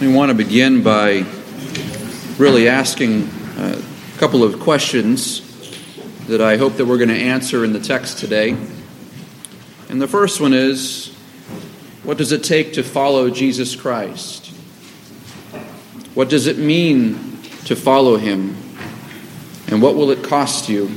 We want to begin by really asking a couple of questions that I hope that we're going to answer in the text today. And the first one is, what does it take to follow Jesus Christ? What does it mean to follow him? And what will it cost you?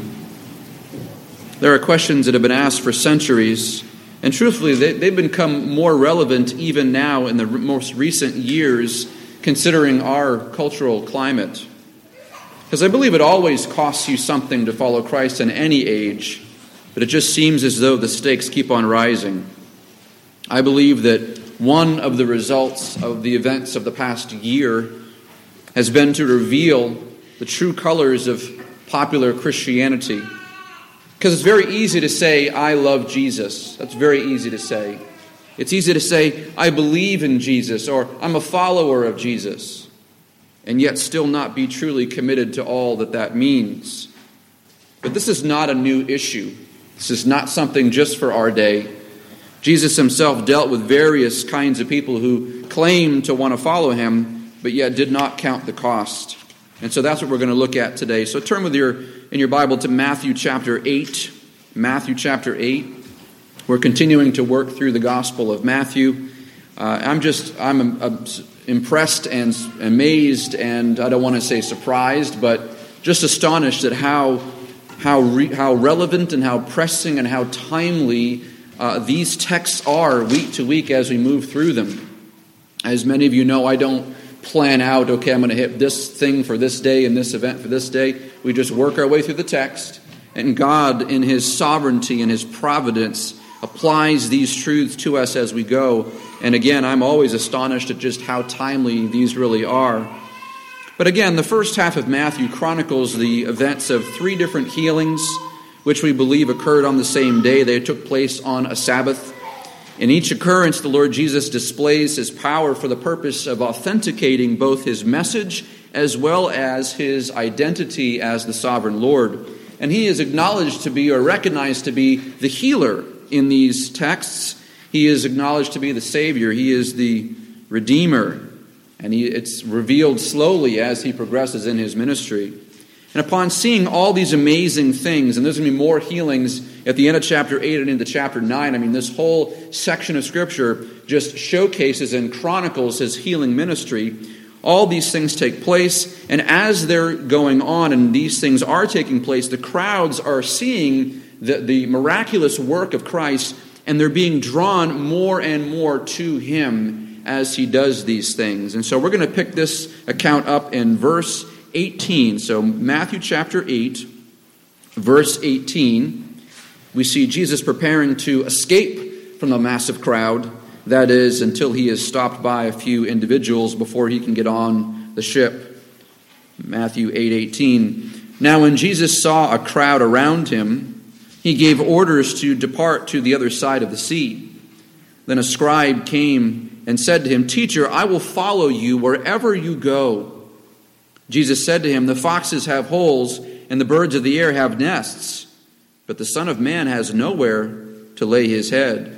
There are questions that have been asked for centuries, and truthfully, they've become more relevant even now in the most recent years, considering our cultural climate. Because I believe it always costs you something to follow Christ in any age, but it just seems as though the stakes keep on rising. I believe that one of the results of the events of the past year has been to reveal the true colors of popular Christianity. Because it's very easy to say, I love Jesus. That's very easy to say. It's easy to say, I believe in Jesus, or I'm a follower of Jesus, and yet still not be truly committed to all that that means. But this is not a new issue. This is not something just for our day. Jesus himself dealt with various kinds of people who claimed to want to follow him, but yet did not count the cost. And so that's what we're going to look at today. So turn with your Bible to Matthew chapter 8. Matthew chapter 8. We're continuing to work through the Gospel of Matthew. I'm impressed and amazed, and I don't want to say surprised, but just astonished at how relevant and how pressing and how timely these texts are week to week as we move through them. As many of you know, I don't plan out, okay, I'm going to hit this thing for this day and this event for this day. We just work our way through the text, and God, in his sovereignty and his providence, applies these truths to us as we go. And again, I'm always astonished at just how timely these really are. But again, the first half of Matthew chronicles the events of three different healings, which we believe occurred on the same day. They took place on a Sabbath. In each occurrence, the Lord Jesus displays his power for the purpose of authenticating both his message as well as his identity as the sovereign Lord. And he is acknowledged to be, or recognized to be, the healer in these texts. He is acknowledged to be the Savior. He is the Redeemer. And it's revealed slowly as he progresses in his ministry. And upon seeing all these amazing things, and there's going to be more healings at the end of chapter 8 and into chapter 9, I mean, this whole section of Scripture just showcases and chronicles his healing ministry. All these things take place, and as they're going on and these things are taking place, the crowds are seeing the miraculous work of Christ, and they're being drawn more and more to him as he does these things. And so we're going to pick this account up in verse 18. So Matthew chapter 8, verse 18, we see Jesus preparing to escape from the massive crowd, that is, until he is stopped by a few individuals before he can get on the ship. Matthew 8:18. Now when Jesus saw a crowd around him, he gave orders to depart to the other side of the sea. Then a scribe came and said to him, "Teacher, I will follow you wherever you go." Jesus said to him, "The foxes have holes, and the birds of the air have nests, but the Son of Man has nowhere to lay his head."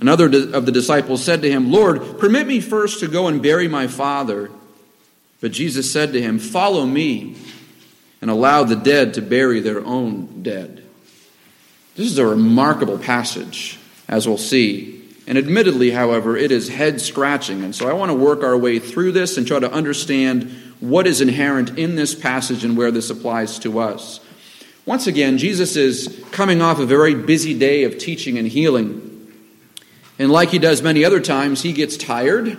Another of the disciples said to him, "Lord, permit me first to go and bury my father." But Jesus said to him, "Follow me, and allow the dead to bury their own dead." This is a remarkable passage, as we'll see. And admittedly, however, it is head-scratching. And so I want to work our way through this and try to understand what is inherent in this passage and where this applies to us. Once again, Jesus is coming off a very busy day of teaching and healing. And like he does many other times, he gets tired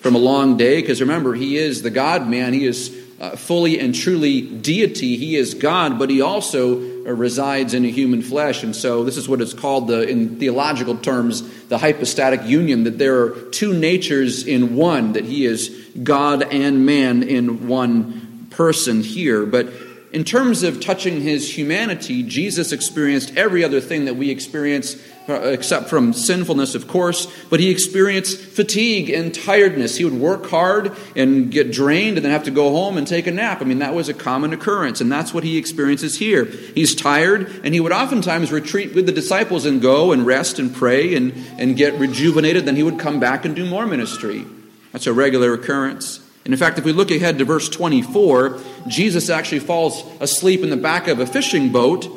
from a long day. Because remember, he is the God-man. He is fully and truly deity. He is God, but he also resides in a human flesh. And so this is what is called, in theological terms, the hypostatic union, that there are two natures in one, that he is God and man in one person here. But in terms of touching his humanity, Jesus experienced every other thing that we experience, except from sinfulness, of course, but he experienced fatigue and tiredness. He would work hard and get drained and then have to go home and take a nap. I mean, that was a common occurrence, and that's what he experiences here. He's tired, and he would oftentimes retreat with the disciples and go and rest and pray and get rejuvenated. Then he would come back and do more ministry. That's a regular occurrence. And in fact, if we look ahead to verse 24, Jesus actually falls asleep in the back of a fishing boat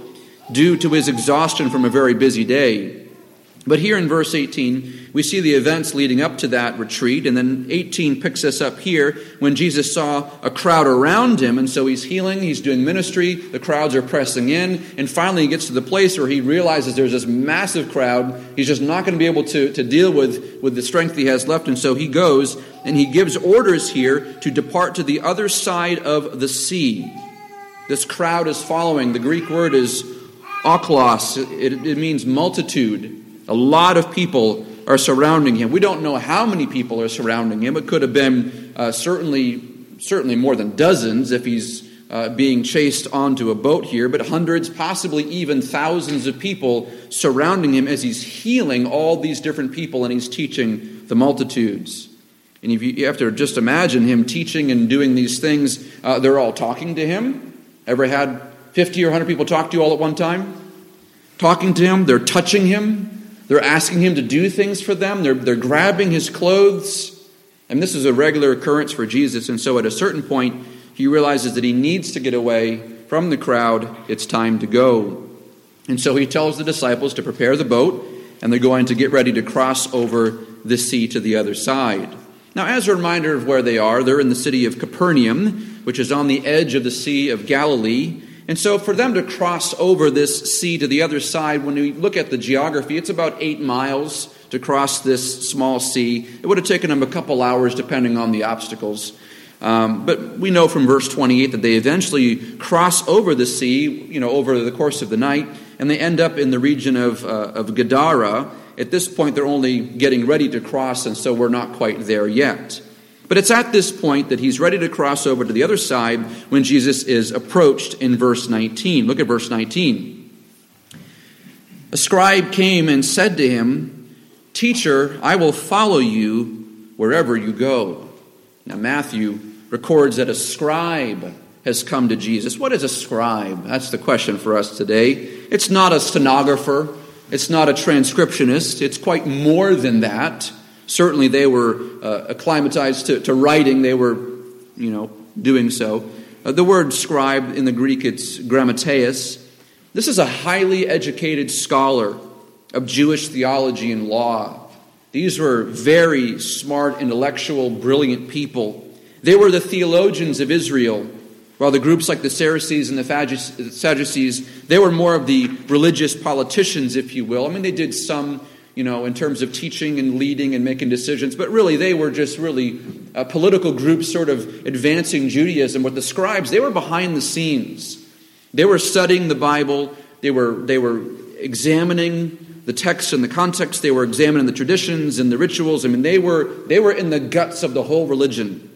due to his exhaustion from a very busy day. But here in verse 18, we see the events leading up to that retreat. And then 18 picks us up here when Jesus saw a crowd around him. And so he's healing, he's doing ministry, the crowds are pressing in. And finally he gets to the place where he realizes there's this massive crowd. He's just not going to be able to deal with the strength he has left. And so he goes and he gives orders here to depart to the other side of the sea. This crowd is following. The Greek word is oklos. It means multitude. A lot of people are surrounding him. We don't know how many people are surrounding him. It could have been certainly more than dozens if he's being chased onto a boat here, but hundreds, possibly even thousands of people surrounding him as he's healing all these different people and he's teaching the multitudes. And if you have to just imagine him teaching and doing these things, they're all talking to him. Ever had 50 or 100 people talk to you all at one time? Talking to him, they're touching him. They're asking him to do things for them. They're grabbing his clothes. And this is a regular occurrence for Jesus. And so at a certain point, he realizes that he needs to get away from the crowd. It's time to go. And so he tells the disciples to prepare the boat, and they're going to get ready to cross over the sea to the other side. Now, as a reminder of where they are, they're in the city of Capernaum, which is on the edge of the Sea of Galilee. And so for them to cross over this sea to the other side, when we look at the geography, it's about 8 miles to cross this small sea. It would have taken them a couple hours depending on the obstacles. But we know from verse 28 that they eventually cross over the sea, over the course of the night, and they end up in the region of Gadara. At this point, they're only getting ready to cross, and so we're not quite there yet. But it's at this point that he's ready to cross over to the other side when Jesus is approached in verse 19. Look at verse 19. A scribe came and said to him, "Teacher, I will follow you wherever you go." Now Matthew records that a scribe has come to Jesus. What is a scribe? That's the question for us today. It's not a stenographer. It's not a transcriptionist. It's quite more than that. Certainly they were acclimatized to writing. They were, doing so. The word scribe in the Greek, it's grammateus. This is a highly educated scholar of Jewish theology and law. These were very smart, intellectual, brilliant people. They were the theologians of Israel, while the groups like the Pharisees and the Sadducees, they were more of the religious politicians, if you will. I mean, they did some in terms of teaching and leading and making decisions. But really, they were just really a political group sort of advancing Judaism. With the scribes, they were behind the scenes. They were studying the Bible. They were examining the text and the context. They were examining the traditions and the rituals. I mean, they were in the guts of the whole religion.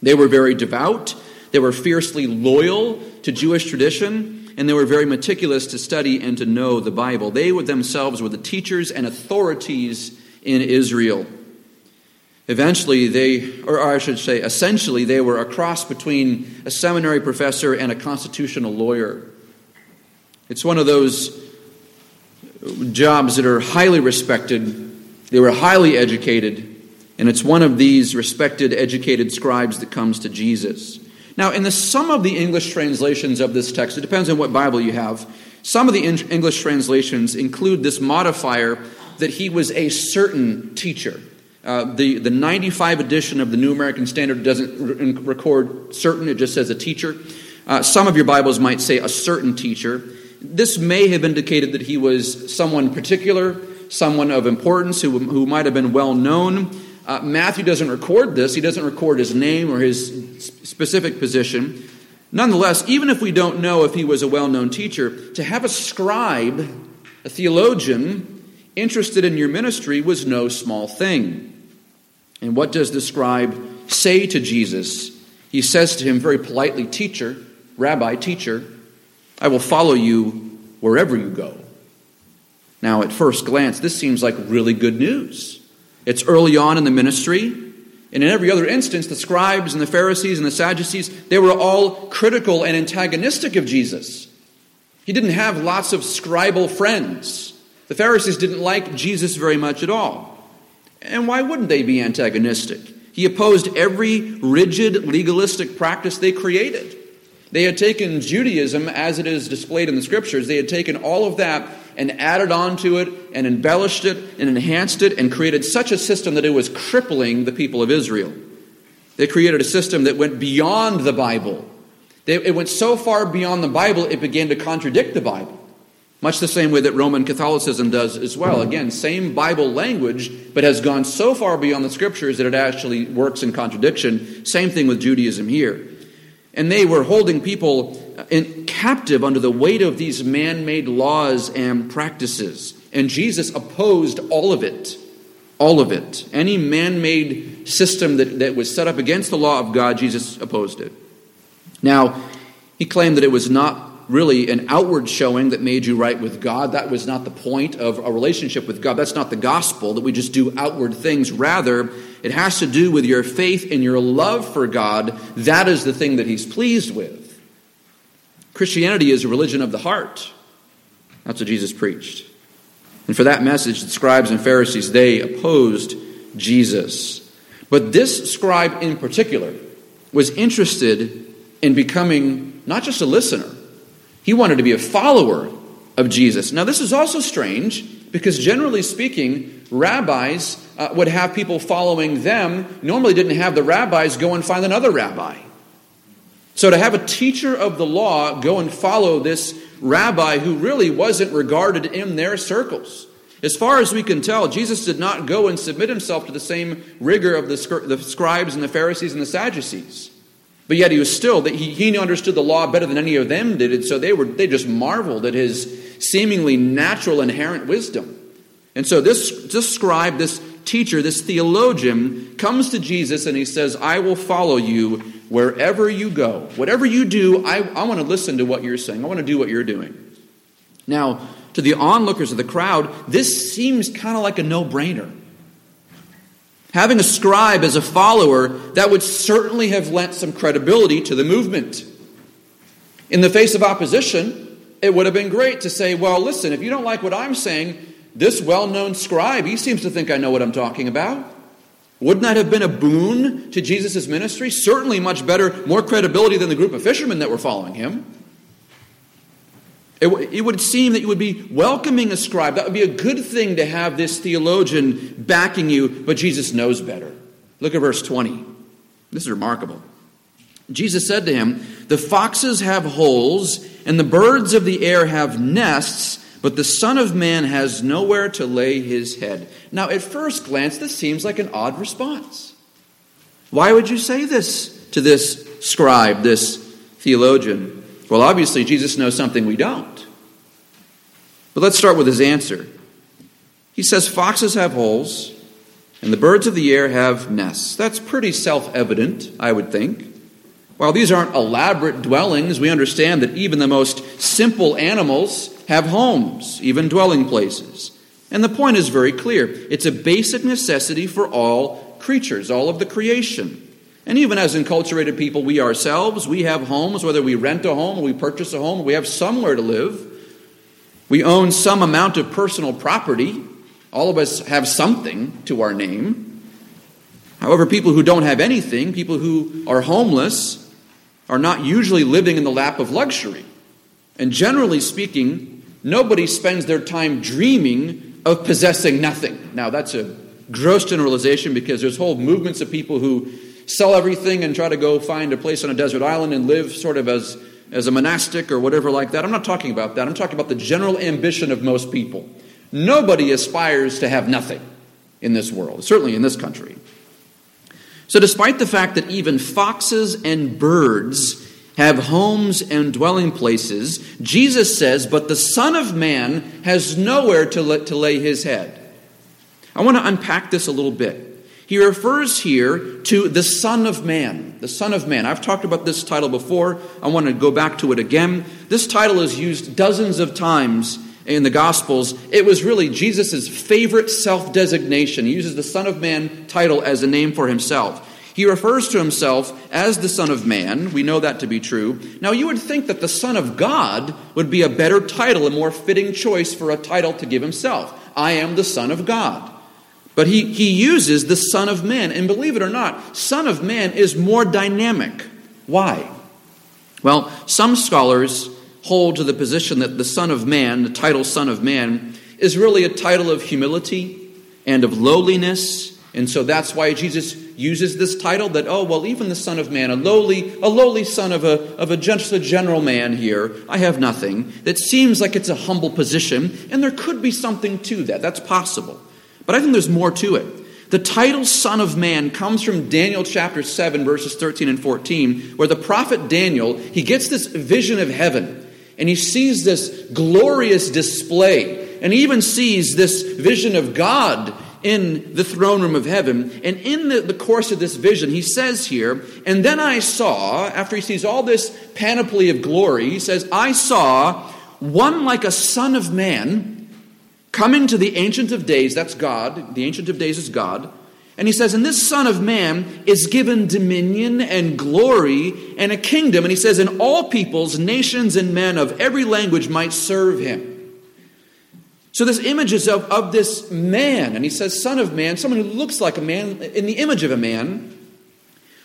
They were very devout. They were fiercely loyal to Jewish tradition. And they were very meticulous to study and to know the Bible. They themselves were the teachers and authorities in Israel. Essentially, they were a cross between a seminary professor and a constitutional lawyer. It's one of those jobs that are highly respected. They were highly educated. And it's one of these respected, educated scribes that comes to Jesus. Now, in some of the English translations of this text, it depends on what Bible you have, some of the English translations include this modifier that he was a certain teacher. The 95 edition of the New American Standard doesn't record certain, it just says a teacher. Some of your Bibles might say a certain teacher. This may have indicated that he was someone particular, someone of importance who might have been well known. Matthew doesn't record this. He doesn't record his name or his specific position. Nonetheless, even if we don't know if he was a well-known teacher, to have a scribe, a theologian, interested in your ministry was no small thing. And what does the scribe say to Jesus? He says to him very politely, "Teacher, Rabbi, teacher, I will follow you wherever you go." Now, at first glance, this seems like really good news. It's early on in the ministry. And in every other instance, the scribes and the Pharisees and the Sadducees, they were all critical and antagonistic of Jesus. He didn't have lots of scribal friends. The Pharisees didn't like Jesus very much at all. And why wouldn't they be antagonistic? He opposed every rigid legalistic practice they created. They had taken Judaism as it is displayed in the Scriptures. They had taken all of that and added on to it and embellished it and enhanced it and created such a system that it was crippling the people of Israel. They created a system that went beyond the Bible. It went so far beyond the Bible, it began to contradict the Bible. Much the same way that Roman Catholicism does as well. Again, same Bible language, but has gone so far beyond the Scriptures that it actually works in contradiction. Same thing with Judaism here. And they were holding people captive under the weight of these man-made laws and practices. And Jesus opposed all of it. All of it. Any man-made system that was set up against the law of God, Jesus opposed it. Now, he claimed that it was not really an outward showing that made you right with God. That was not the point of a relationship with God. That's not the gospel, that we just do outward things. Rather, it has to do with your faith and your love for God. That is the thing that he's pleased with. Christianity is a religion of the heart. That's what Jesus preached. And for that message, the scribes and Pharisees, they opposed Jesus. But this scribe in particular was interested in becoming not just a listener. He wanted to be a follower of Jesus. Now, this is also strange because generally speaking, rabbis would have people following them. Normally didn't have the rabbis go and find another rabbi. So to have a teacher of the law go and follow this rabbi who really wasn't regarded in their circles. As far as we can tell, Jesus did not go and submit himself to the same rigor of the scribes and the Pharisees and the Sadducees. But yet he was still, he understood the law better than any of them did, and so they just marveled at his seemingly natural inherent wisdom. And so this scribe, this teacher, this theologian comes to Jesus and he says, I will follow you wherever you go. Whatever you do, I want to listen to what you're saying. I want to do what you're doing. Now, to the onlookers of the crowd, this seems kind of like a no-brainer. Having a scribe as a follower, that would certainly have lent some credibility to the movement. In the face of opposition, it would have been great to say, well, listen, if you don't like what I'm saying, this well-known scribe, he seems to think I know what I'm talking about. Wouldn't that have been a boon to Jesus' ministry? Certainly much better, more credibility than the group of fishermen that were following him. It would seem that you would be welcoming a scribe. That would be a good thing to have this theologian backing you, but Jesus knows better. Look at verse 20. This is remarkable. Jesus said to him, the foxes have holes, and the birds of the air have nests, but the Son of Man has nowhere to lay his head. Now, at first glance, this seems like an odd response. Why would you say this to this scribe, this theologian? Well, obviously, Jesus knows something we don't. But let's start with his answer. He says, foxes have holes, and the birds of the air have nests. That's pretty self-evident, I would think. While these aren't elaborate dwellings, we understand that even the most simple animals have homes, even dwelling places. And the point is very clear. It's a basic necessity for all creatures, all of the creation. And even as enculturated people, we ourselves, we have homes, whether we rent a home or we purchase a home, we have somewhere to live. We own some amount of personal property. All of us have something to our name. However, people who don't have anything, people who are homeless, are not usually living in the lap of luxury. And generally speaking, nobody spends their time dreaming of possessing nothing. Now, that's a gross generalization because there's whole movements of people who sell everything and try to go find a place on a desert island and live sort of as a monastic or whatever like that. I'm not talking about that. I'm talking about the general ambition of most people. Nobody aspires to have nothing in this world, certainly in this country. So despite the fact that even foxes and birds have homes and dwelling places, Jesus says, but the Son of Man has nowhere to lay his head. I want to unpack this a little bit. He refers here to the Son of Man. The Son of Man. I've talked about this title before. I want to go back to it again. This title is used dozens of times in the Gospels. It was really Jesus' favorite self-designation. He uses the Son of Man title as a name for himself. He refers to himself as the Son of Man. We know that to be true. Now, you would think that the Son of God would be a better title, a more fitting choice for a title to give himself. I am the Son of God. But he uses the Son of Man. And believe it or not, Son of Man is more dynamic. Why? Well, some scholars hold to the position that the Son of Man, the title Son of Man, is really a title of humility and of lowliness. And so that's why Jesus uses this title that, oh, well, even the Son of Man, a lowly son of a general man here, I have nothing. That seems like it's a humble position, and there could be something to that. That's possible. But I think there's more to it. The title Son of Man comes from Daniel chapter 7, verses 13 and 14, where the prophet Daniel, he gets this vision of heaven, and he sees this glorious display, and he even sees this vision of God in the throne room of heaven. And in the course of this vision, he says here, and then I saw, after he sees all this panoply of glory, he says, I saw one like a son of man coming to the Ancient of Days, that's God, the Ancient of Days is God, and he says, and this Son of Man is given dominion and glory and a kingdom, and he says, and all peoples, nations, and men of every language might serve him. So this image is of this man, and he says, Son of Man, someone who looks like a man, in the image of a man,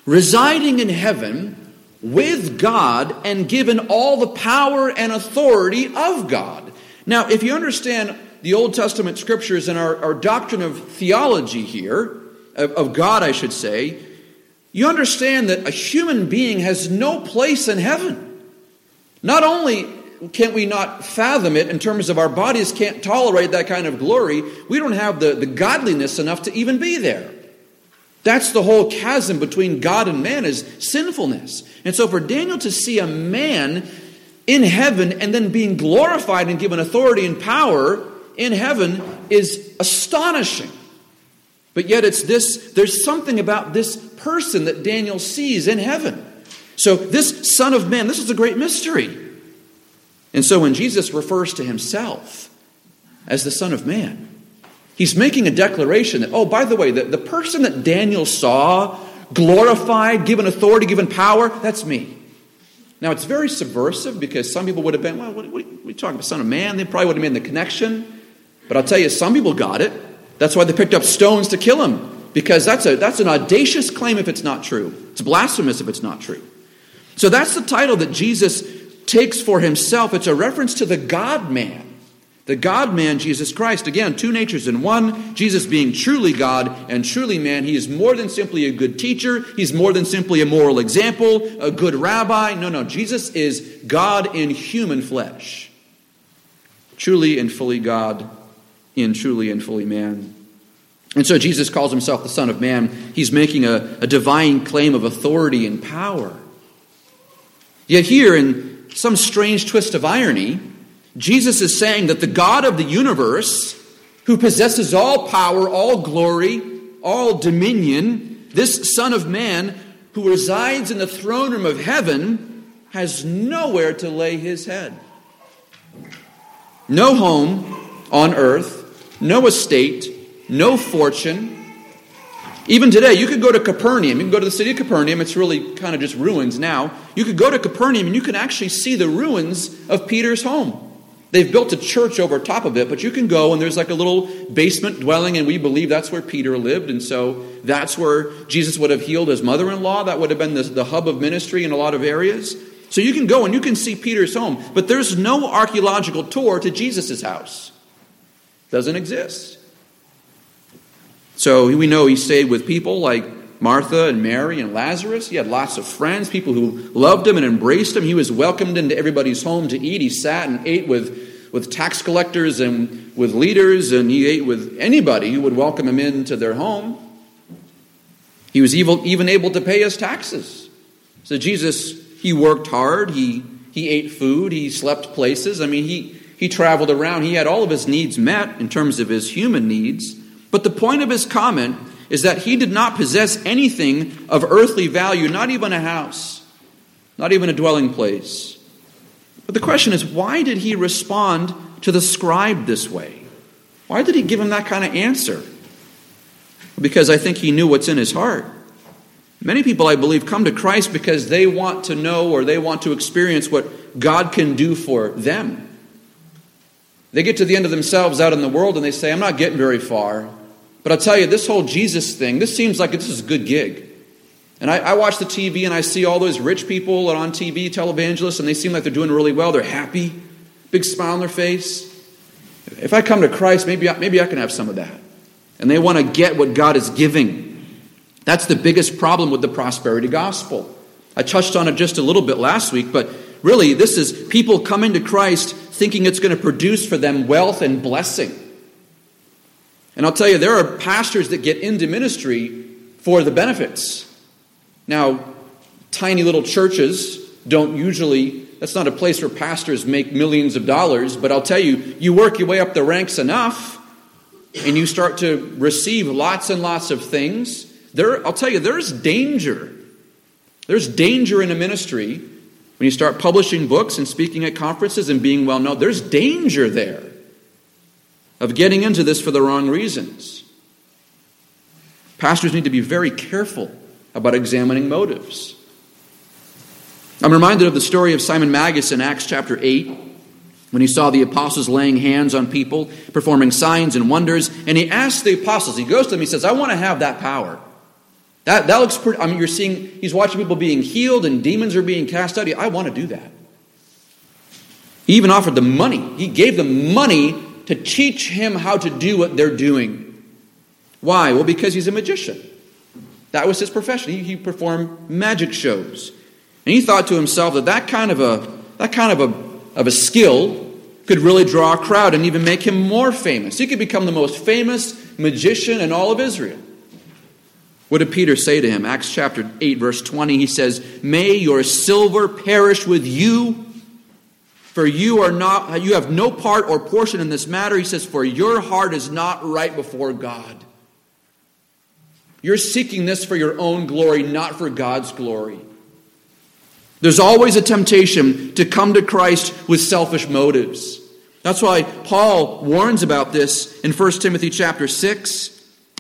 residing in heaven with God and given all the power and authority of God. Now, if you understand the Old Testament scriptures and our doctrine of theology here, of God, I should say, you understand that a human being has no place in heaven. Not only can't we not fathom it in terms of our bodies can't tolerate that kind of glory, we don't have the godliness enough to even be there. That's the whole chasm between God and man is sinfulness. And so for Daniel to see a man in heaven and then being glorified and given authority and power in heaven is astonishing. But yet it's this, there's something about this person that Daniel sees in heaven. So this Son of Man, this is a great mystery. And so when Jesus refers to himself as the Son of Man, he's making a declaration that, oh, by the way, the person that Daniel saw, glorified, given authority, given power, that's me. Now, it's very subversive because some people would have been, well, what are we talking about, Son of Man? They probably would have made the connection. But I'll tell you, some people got it. That's why they picked up stones to kill him, because that's an audacious claim if it's not true. It's blasphemous if it's not true. So that's the title that Jesus takes for himself. It's a reference to the God-man Jesus Christ. Again, two natures in one, Jesus being truly God and truly man. He is more than simply a good teacher. He's more than simply a moral example, a good rabbi. No, Jesus is God in human flesh. Truly and fully God in truly and fully man. And so Jesus calls himself the Son of Man. He's making a divine claim of authority and power. Yet here in some strange twist of irony, Jesus is saying that the God of the universe, who possesses all power, all glory, all dominion, this Son of Man who resides in the throne room of heaven, has nowhere to lay his head. No home on earth, no estate, no fortune. Even today, you could go to Capernaum. You can go to the city of Capernaum. It's really kind of just ruins now. You could go to Capernaum and you can actually see the ruins of Peter's home. They've built a church over top of it, but you can go and there's like a little basement dwelling, and we believe that's where Peter lived. And so that's where Jesus would have healed his mother-in-law. That would have been the hub of ministry in a lot of areas. So you can go and you can see Peter's home, but there's no archaeological tour to Jesus' house. Doesn't exist. So we know he stayed with people like Martha and Mary and Lazarus. He had lots of friends, people who loved him and embraced him. He was welcomed into everybody's home to eat. He sat and ate with tax collectors and with leaders, and he ate with anybody who would welcome him into their home. He was even able to pay his taxes. So Jesus, he worked hard. He ate food. He slept places. I mean, he traveled around. He had all of his needs met in terms of his human needs. But the point of his comment is that he did not possess anything of earthly value, not even a house, not even a dwelling place. But the question is, why did he respond to the scribe this way? Why did he give him that kind of answer? Because I think he knew what's in his heart. Many people, I believe, come to Christ because they want to know or they want to experience what God can do for them. They get to the end of themselves out in the world and they say, I'm not getting very far. But I'll tell you, this whole Jesus thing, this seems like this is a good gig. And I watch the TV and I see all those rich people on TV, televangelists, and they seem like they're doing really well. They're happy, big smile on their face. If I come to Christ, maybe I can have some of that. And they want to get what God is giving. That's the biggest problem with the prosperity gospel. I touched on it just a little bit last week, but really this is people coming to Christ thinking it's going to produce for them wealth and blessing. And I'll tell you, there are pastors that get into ministry for the benefits. Now, tiny little churches don't usually, that's not a place where pastors make millions of dollars, but I'll tell you, you work your way up the ranks enough and you start to receive lots and lots of things. I'll tell you, there's danger. There's danger in a ministry when you start publishing books and speaking at conferences and being well known. There's danger there of getting into this for the wrong reasons. Pastors need to be very careful about examining motives. I'm reminded of the story of Simon Magus in Acts chapter 8, when he saw the apostles laying hands on people, performing signs and wonders, and he asked the apostles, he goes to them, he says, I want to have that power. That looks pretty, I mean, you're seeing, he's watching people being healed and demons are being cast out. I want to do that. He even offered them money. He gave them money to teach him how to do what they're doing. Why? Well, because he's a magician. That was his profession. He performed magic shows. And he thought to himself that kind of a skill could really draw a crowd and even make him more famous. He could become the most famous magician in all of Israel. What did Peter say to him? Acts chapter 8, verse 20, he says, May your silver perish with you, for you have no part or portion in this matter. He says, for your heart is not right before God. You're seeking this for your own glory, not for God's glory. There's always a temptation to come to Christ with selfish motives. That's why Paul warns about this in 1 Timothy chapter 6.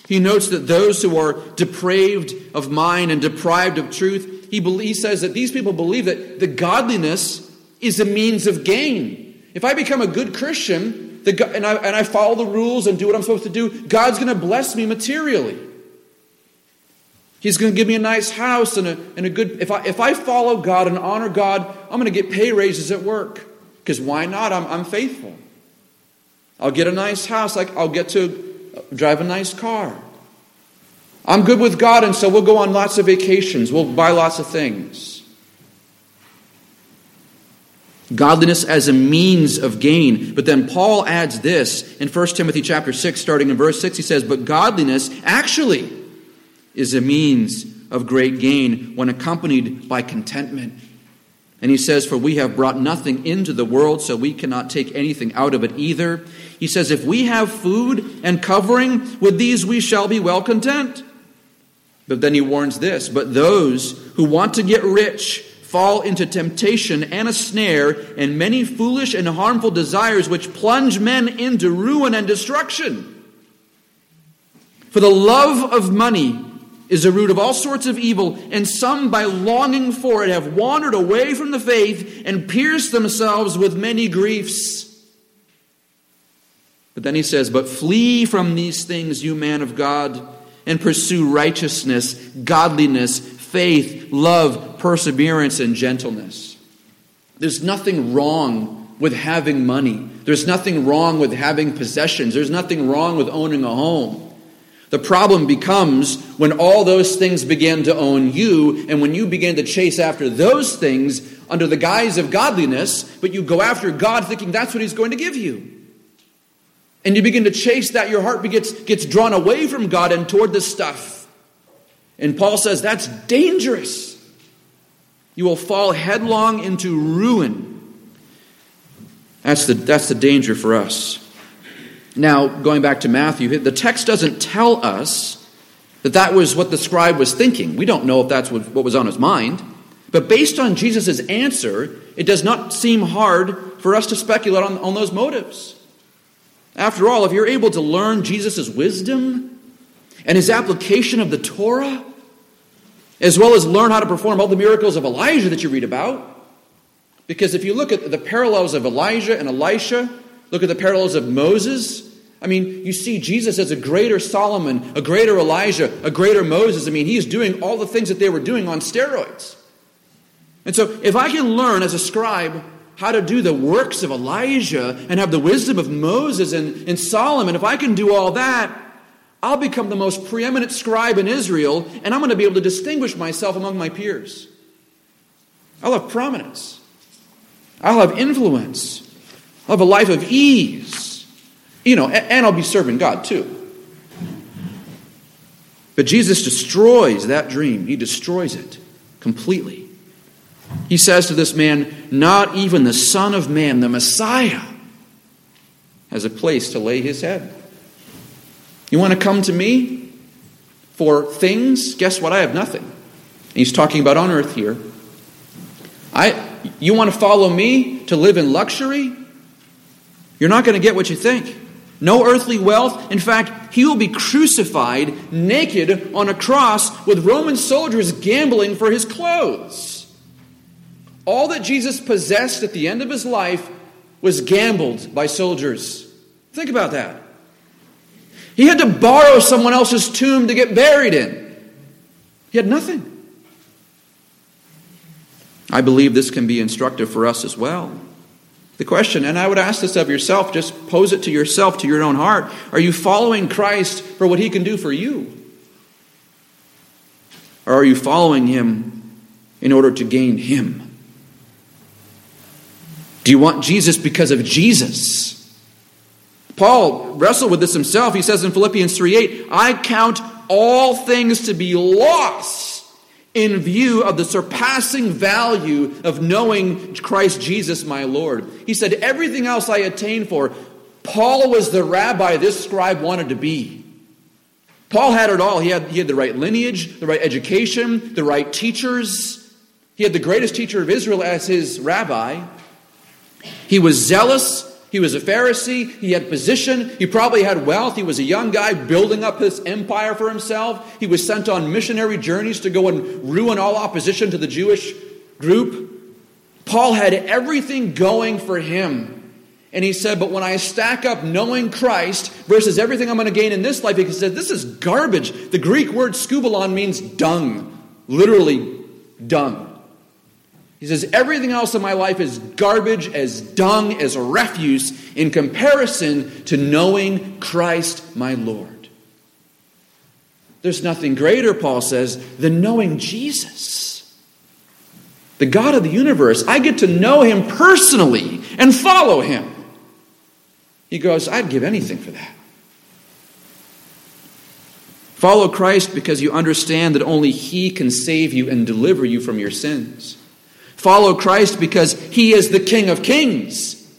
He notes that those who are depraved of mind and deprived of truth, he says that these people believe that the godliness is a means of gain. If I become a good Christian and I follow the rules and do what I'm supposed to do, God's going to bless me materially. He's going to give me a nice house and a good... If I follow God and honor God, I'm going to get pay raises at work. Because why not? I'm faithful. I'll get a nice house. I'll get to drive a nice car. I'm good with God, and so we'll go on lots of vacations. We'll buy lots of things. Godliness as a means of gain. But then Paul adds this in 1 Timothy chapter 6, starting in verse 6. He says, but godliness actually is a means of great gain when accompanied by contentment. And he says, for we have brought nothing into the world, so we cannot take anything out of it either. He says, if we have food and covering, with these we shall be well content. But then he warns this, but those who want to get rich fall into temptation and a snare and many foolish and harmful desires which plunge men into ruin and destruction. For the love of money is the root of all sorts of evil, and some by longing for it have wandered away from the faith and pierced themselves with many griefs. But then he says, but flee from these things, you man of God, and pursue righteousness, godliness, faith, love, perseverance, and gentleness. There's nothing wrong with having money. There's nothing wrong with having possessions. There's nothing wrong with owning a home. The problem becomes when all those things begin to own you, and when you begin to chase after those things under the guise of godliness, but you go after God thinking that's what he's going to give you. And you begin to chase that, your heart gets drawn away from God and toward this stuff. And Paul says that's dangerous. You will fall headlong into ruin. That's the danger for us. Now, going back to Matthew, the text doesn't tell us that was what the scribe was thinking. We don't know if that's what was on his mind. But based on Jesus' answer, it does not seem hard for us to speculate on those motives. After all, if you're able to learn Jesus' wisdom and his application of the Torah, as well as learn how to perform all the miracles of Elijah that you read about, because if you look at the parallels of Elijah and Elisha, look at the parallels of Moses. I mean, you see Jesus as a greater Solomon, a greater Elijah, a greater Moses. I mean, he is doing all the things that they were doing on steroids. And so if I can learn as a scribe how to do the works of Elijah and have the wisdom of Moses and Solomon, if I can do all that, I'll become the most preeminent scribe in Israel, and I'm going to be able to distinguish myself among my peers. I'll have prominence. I'll have influence. I'll have a life of ease. You know, and I'll be serving God too. But Jesus destroys that dream. He destroys it completely. He says to this man, not even the Son of Man, the Messiah, has a place to lay his head. You want to come to me for things? Guess what? I have nothing. And he's talking about on earth here. You want to follow me to live in luxury? You're not going to get what you think. No earthly wealth. In fact, he will be crucified naked on a cross with Roman soldiers gambling for his clothes. All that Jesus possessed at the end of his life was gambled by soldiers. Think about that. He had to borrow someone else's tomb to get buried in. He had nothing. I believe this can be instructive for us as well. The question, and I would ask this of yourself, just pose it to yourself, to your own heart. Are you following Christ for what he can do for you? Or are you following him in order to gain him? Do you want Jesus because of Jesus? Paul wrestled with this himself. He says in Philippians 3:8, I count all things to be lost in view of the surpassing value of knowing Christ Jesus my Lord. He said, everything else I attain for. Paul was the rabbi this scribe wanted to be. Paul had it all. He had the right lineage, the right education, the right teachers. He had the greatest teacher of Israel as his rabbi. He was zealous. He was a Pharisee. He had position. He probably had wealth. He was a young guy building up his empire for himself. He was sent on missionary journeys to go and ruin all opposition to the Jewish group. Paul had everything going for him. And he said, but when I stack up knowing Christ versus everything I'm going to gain in this life, he said, this is garbage. The Greek word skubalon means dung, literally dung. He says, everything else in my life is garbage, as dung, as refuse in comparison to knowing Christ my Lord. There's nothing greater, Paul says, than knowing Jesus, the God of the universe. I get to know him personally and follow him. He goes, I'd give anything for that. Follow Christ because you understand that only he can save you and deliver you from your sins. Follow Christ because he is the King of Kings.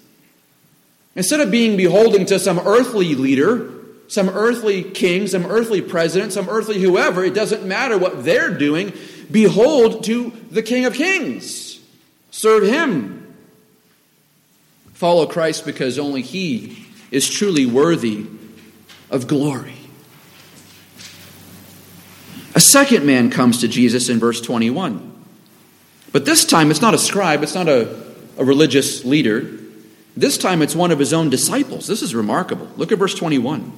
Instead of being beholden to some earthly leader, some earthly king, some earthly president, some earthly whoever, it doesn't matter what they're doing, behold to the King of Kings. Serve him. Follow Christ because only he is truly worthy of glory. A second man comes to Jesus in verse 21. But this time, it's not a scribe, it's not a religious leader. This time, it's one of his own disciples. This is remarkable. Look at verse 21.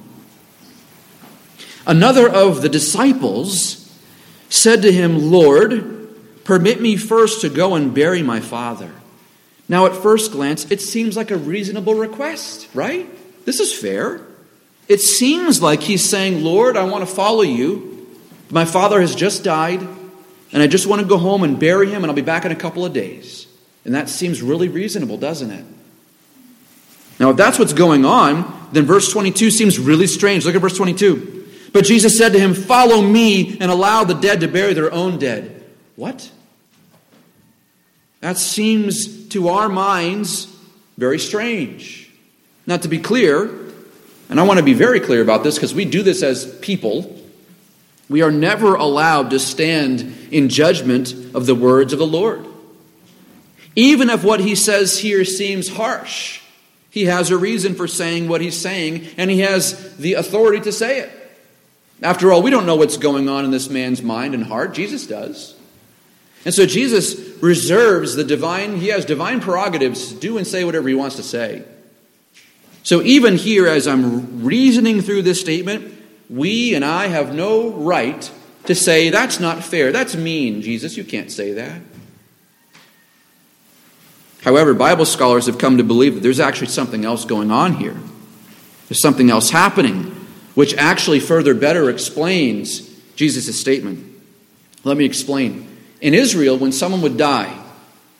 Another of the disciples said to him, Lord, permit me first to go and bury my father. Now, at first glance, it seems like a reasonable request, right? This is fair. It seems like he's saying, Lord, I want to follow you. My father has just died. And I just want to go home and bury him, and I'll be back in a couple of days. And that seems really reasonable, doesn't it? Now, if that's what's going on, then verse 22 seems really strange. Look at verse 22. But Jesus said to him, follow me and allow the dead to bury their own dead. What? That seems to our minds very strange. Now, to be clear, and I want to be very clear about this because we do this as people. We are never allowed to stand in judgment of the words of the Lord. Even if what he says here seems harsh, he has a reason for saying what he's saying, and he has the authority to say it. After all, we don't know what's going on in this man's mind and heart. Jesus does. And so Jesus reserves he has divine prerogatives to do and say whatever he wants to say. So even here, as I'm reasoning through this statement, we and I have no right to say, that's not fair, that's mean, Jesus, you can't say that. However, Bible scholars have come to believe that there's actually something else going on here. There's something else happening, which actually further better explains Jesus' statement. Let me explain. In Israel, when someone would die,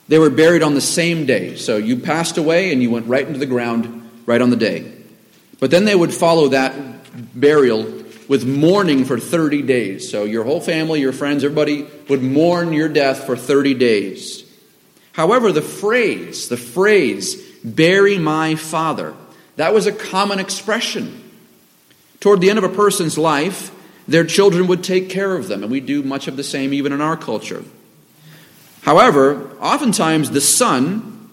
they were buried on the same day. So you passed away and you went right into the ground right on the day. But then they would follow that burial with mourning for 30 days. So your whole family, your friends, everybody would mourn your death for 30 days. However, the phrase, bury my father, that was a common expression. Toward the end of a person's life, their children would take care of them, and we do much of the same even in our culture. However, oftentimes the son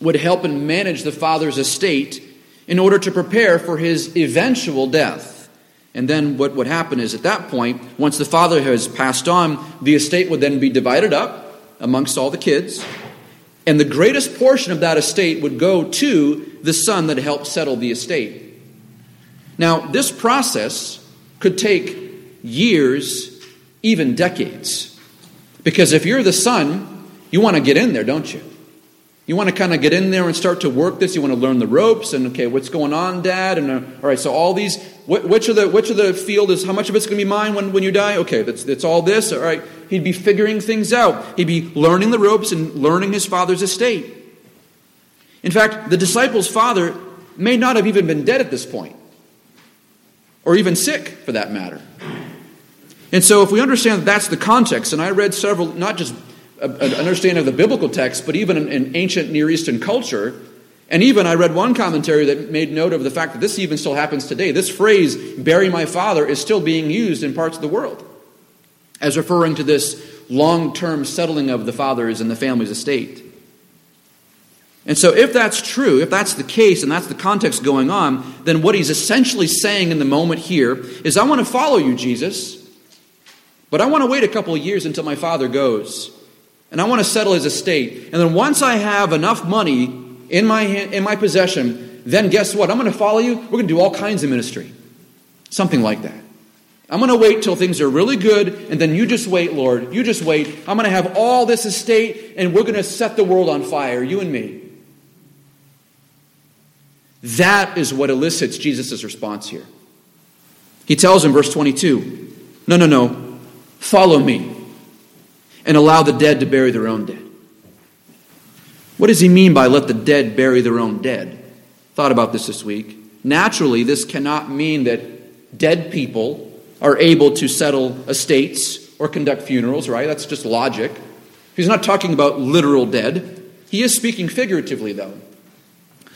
would help and manage the father's estate in order to prepare for his eventual death. And then what would happen is at that point, once the father has passed on, the estate would then be divided up amongst all the kids. And the greatest portion of that estate would go to the son that helped settle the estate. Now, this process could take years, even decades. Because if you're the son, you want to get in there, don't you? You want to kind of get in there and start to work this. You want to learn the ropes and, okay, what's going on, Dad? And all right, so all these, which of the field is, how much of it's going to be mine when you die? Okay, that's all this. All right, he'd be figuring things out. He'd be learning the ropes and learning his father's estate. In fact, the disciples' father may not have even been dead at this point, or even sick for that matter. And so if we understand that that's the context, and I read several, not just an understanding of the biblical text, but even in ancient Near Eastern culture. And even I read one commentary that made note of the fact that this even still happens today. This phrase, bury my father, is still being used in parts of the world as referring to this long-term settling of the father's and the family's estate. And so if that's true, if that's the case, and that's the context going on, then what he's essentially saying in the moment here is, I want to follow you, Jesus, but I want to wait a couple of years until my father goes. And I want to settle his estate. And then once I have enough money in my possession, then guess what? I'm going to follow you. We're going to do all kinds of ministry. Something like that. I'm going to wait till things are really good, and then you just wait, Lord. You just wait. I'm going to have all this estate, and we're going to set the world on fire, you and me. That is what elicits Jesus' response here. He tells him, verse 22, No, follow me. And allow the dead to bury their own dead. What does he mean by let the dead bury their own dead? Thought about this week. Naturally, this cannot mean that dead people are able to settle estates or conduct funerals, right? That's just logic. He's not talking about literal dead. He is speaking figuratively, though.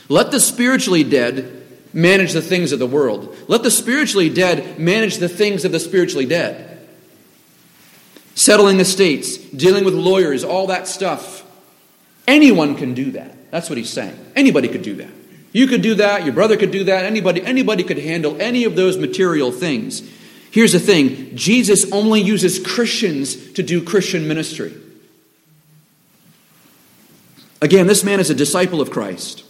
Let the spiritually dead manage the things of the world. Let the spiritually dead manage the things of the spiritually dead. Settling estates, dealing with lawyers, all that stuff. Anyone can do that. That's what he's saying. Anybody could do that. You could do that. Your brother could do that. Anybody could handle any of those material things. Here's the thing. Jesus only uses Christians to do Christian ministry. Again, this man is a disciple of Christ.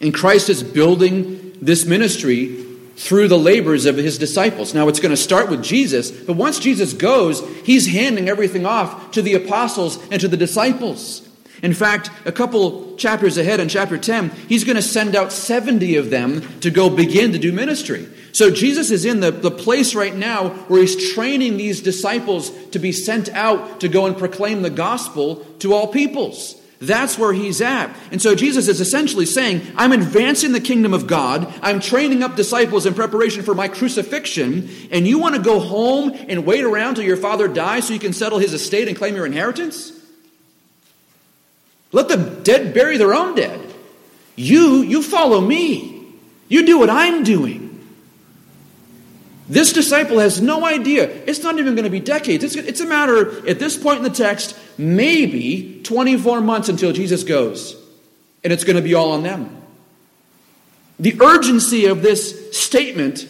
And Christ is building this ministry through the labors of his disciples. Now, it's going to start with Jesus, but once Jesus goes, he's handing everything off to the apostles and to the disciples. In fact, a couple chapters ahead in chapter 10, he's going to send out 70 of them to go begin to do ministry. So Jesus is in the place right now where he's training these disciples to be sent out to go and proclaim the gospel to all peoples. That's where he's at. And so Jesus is essentially saying, I'm advancing the kingdom of God. I'm training up disciples in preparation for my crucifixion. And you want to go home and wait around till your father dies so you can settle his estate and claim your inheritance? Let the dead bury their own dead. You follow me. You do what I'm doing. This disciple has no idea. It's not even going to be decades. It's a matter, at this point in the text, maybe 24 months until Jesus goes. And it's going to be all on them. The urgency of this statement,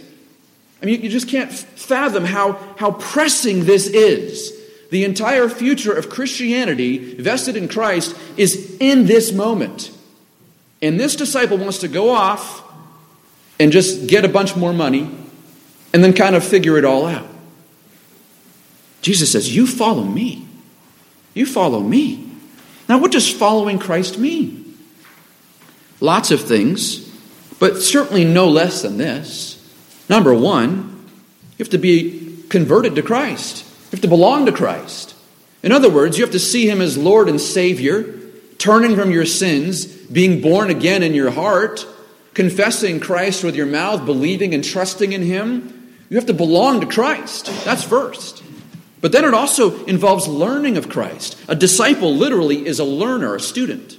I mean, you just can't fathom how pressing this is. The entire future of Christianity vested in Christ is in this moment. And this disciple wants to go off and just get a bunch more money and then kind of figure it all out. Jesus says, you follow me. You follow me. Now, what does following Christ mean? Lots of things, but certainly no less than this. Number one, you have to be converted to Christ. You have to belong to Christ. In other words, you have to see him as Lord and Savior, turning from your sins, being born again in your heart, confessing Christ with your mouth, believing and trusting in him. You have to belong to Christ. That's first. But then it also involves learning of Christ. A disciple literally is a learner, a student.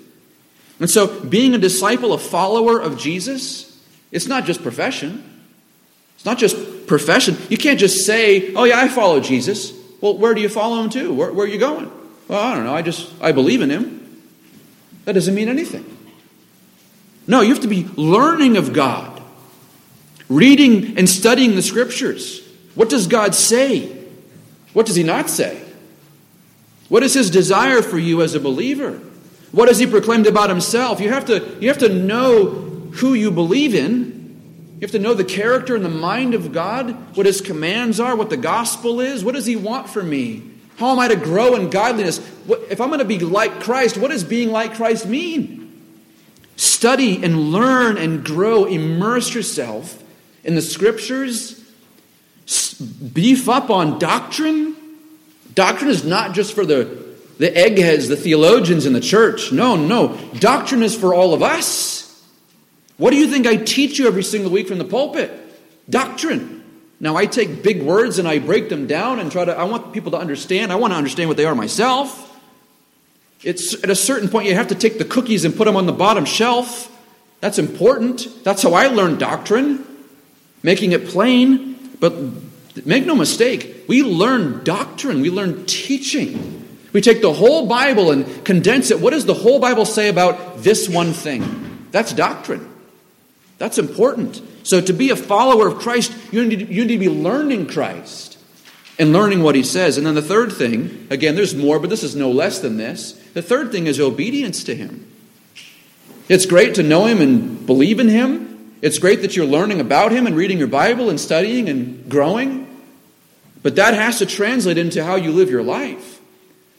And so being a disciple, a follower of Jesus, it's not just profession. It's not just profession. You can't just say, oh yeah, I follow Jesus. Well, where do you follow him to? Where are you going? Well, I don't know. I believe in him. That doesn't mean anything. No, you have to be learning of God. Reading and studying the scriptures. What does God say? What does he not say? What is his desire for you as a believer? What has he proclaimed about himself? You have to know who you believe in. You have to know the character and the mind of God, what his commands are, what the gospel is. What does he want from me? How am I to grow in godliness? If I'm going to be like Christ, what does being like Christ mean? Study and learn and grow. Immerse yourself in the scriptures. Beef up on doctrine. Doctrine is not just for the eggheads, the theologians in the church. No. Doctrine is for all of us. What do you think I teach you every single week from the pulpit? Doctrine. Now I take big words and I break them down and I want people to understand. I want to understand what they are myself. It's at a certain point you have to take the cookies and put them on the bottom shelf. That's important. That's how I learned doctrine. Making it plain. But make no mistake, we learn doctrine. We learn teaching. We take the whole Bible and condense it. What does the whole Bible say about this one thing? That's doctrine. That's important. So to be a follower of Christ, you need to be learning Christ and learning what he says. And then the third thing, again, there's more, but this is no less than this. The third thing is obedience to him. It's great to know him and believe in him. It's great that you're learning about him and reading your Bible and studying and growing. But that has to translate into how you live your life.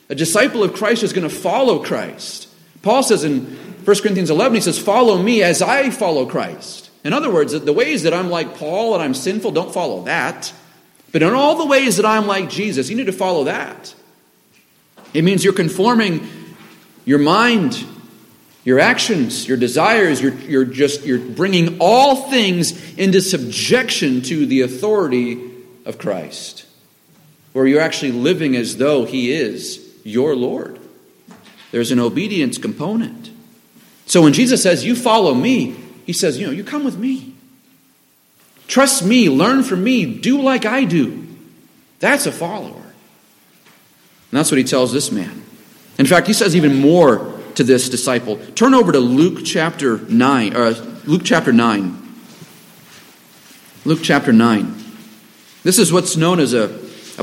A disciple of Christ is going to follow Christ. Paul says in 1 Corinthians 11, he says, follow me as I follow Christ. In other words, the ways that I'm like Paul and I'm sinful, don't follow that. But in all the ways that I'm like Jesus, you need to follow that. It means you're conforming your mind, your actions, your desires. You're bringing all things into subjection to the authority of Christ. Where you're actually living as though he is your Lord. There's an obedience component. So when Jesus says, you follow me, he says, you come with me. Trust me, learn from me, do like I do. That's a follower. And that's what he tells this man. In fact, he says even more to this disciple. Turn over to Luke chapter 9. This is what's known as a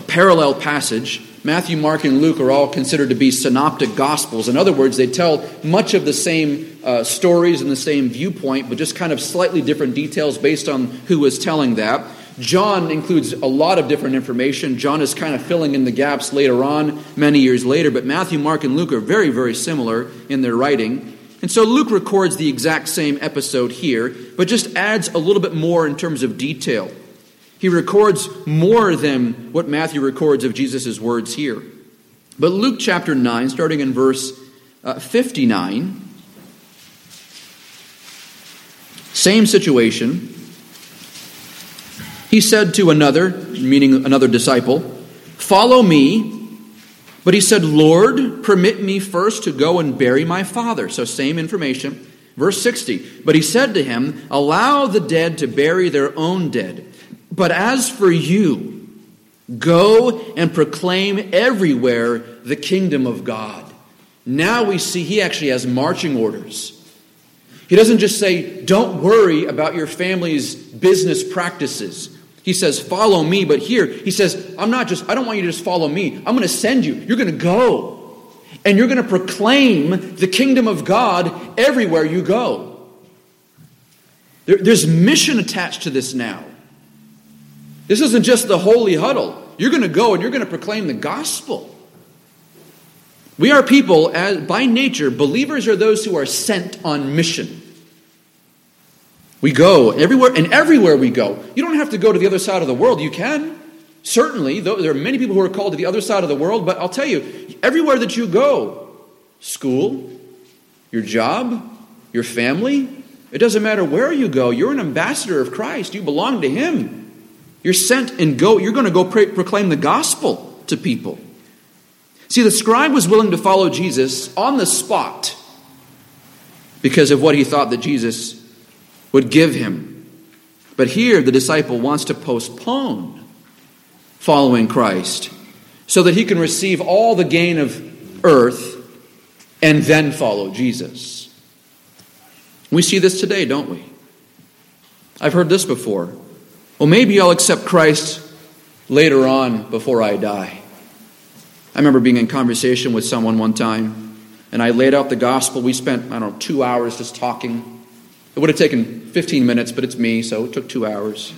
parallel passage. Matthew, Mark, and Luke are all considered to be synoptic gospels. In other words, they tell much of the same stories and the same viewpoint, but just kind of slightly different details based on who was telling that. John includes a lot of different information. John is kind of filling in the gaps later on, many years later. But Matthew, Mark, and Luke are very, very similar in their writing. And so Luke records the exact same episode here, but just adds a little bit more in terms of detail. He records more than what Matthew records of Jesus' words here. But Luke chapter 9, starting in verse 59, same situation. He said to another, meaning another disciple, follow me. But he said, Lord, permit me first to go and bury my father. So same information. Verse 60, but he said to him, allow the dead to bury their own dead. But as for you, go and proclaim everywhere the kingdom of God. Now we see he actually has marching orders. He doesn't just say, don't worry about your family's business practices. He says, follow me. But here he says, I don't want you to just follow me. I'm going to send you. You're going to go. And you're going to proclaim the kingdom of God everywhere you go. There's mission attached to this now. This isn't just the holy huddle. You're going to go and you're going to proclaim the gospel. We are people, as, by nature, believers are those who are sent on mission. We go everywhere, and everywhere we go. You don't have to go to the other side of the world. You can. Certainly, though, there are many people who are called to the other side of the world, but I'll tell you, everywhere that you go, school, your job, your family, it doesn't matter where you go. You're an ambassador of Christ. You belong to Him. You're sent and go. You're going to go proclaim the gospel to people. See, the scribe was willing to follow Jesus on the spot because of what he thought that Jesus would give him. But here, the disciple wants to postpone following Christ so that he can receive all the gain of earth and then follow Jesus. We see this today, don't we? I've heard this before. Well, maybe I'll accept Christ later on before I die. I remember being in conversation with someone one time, and I laid out the gospel. We spent, 2 hours just talking. It would have taken 15 minutes, but it's me, so it took 2 hours.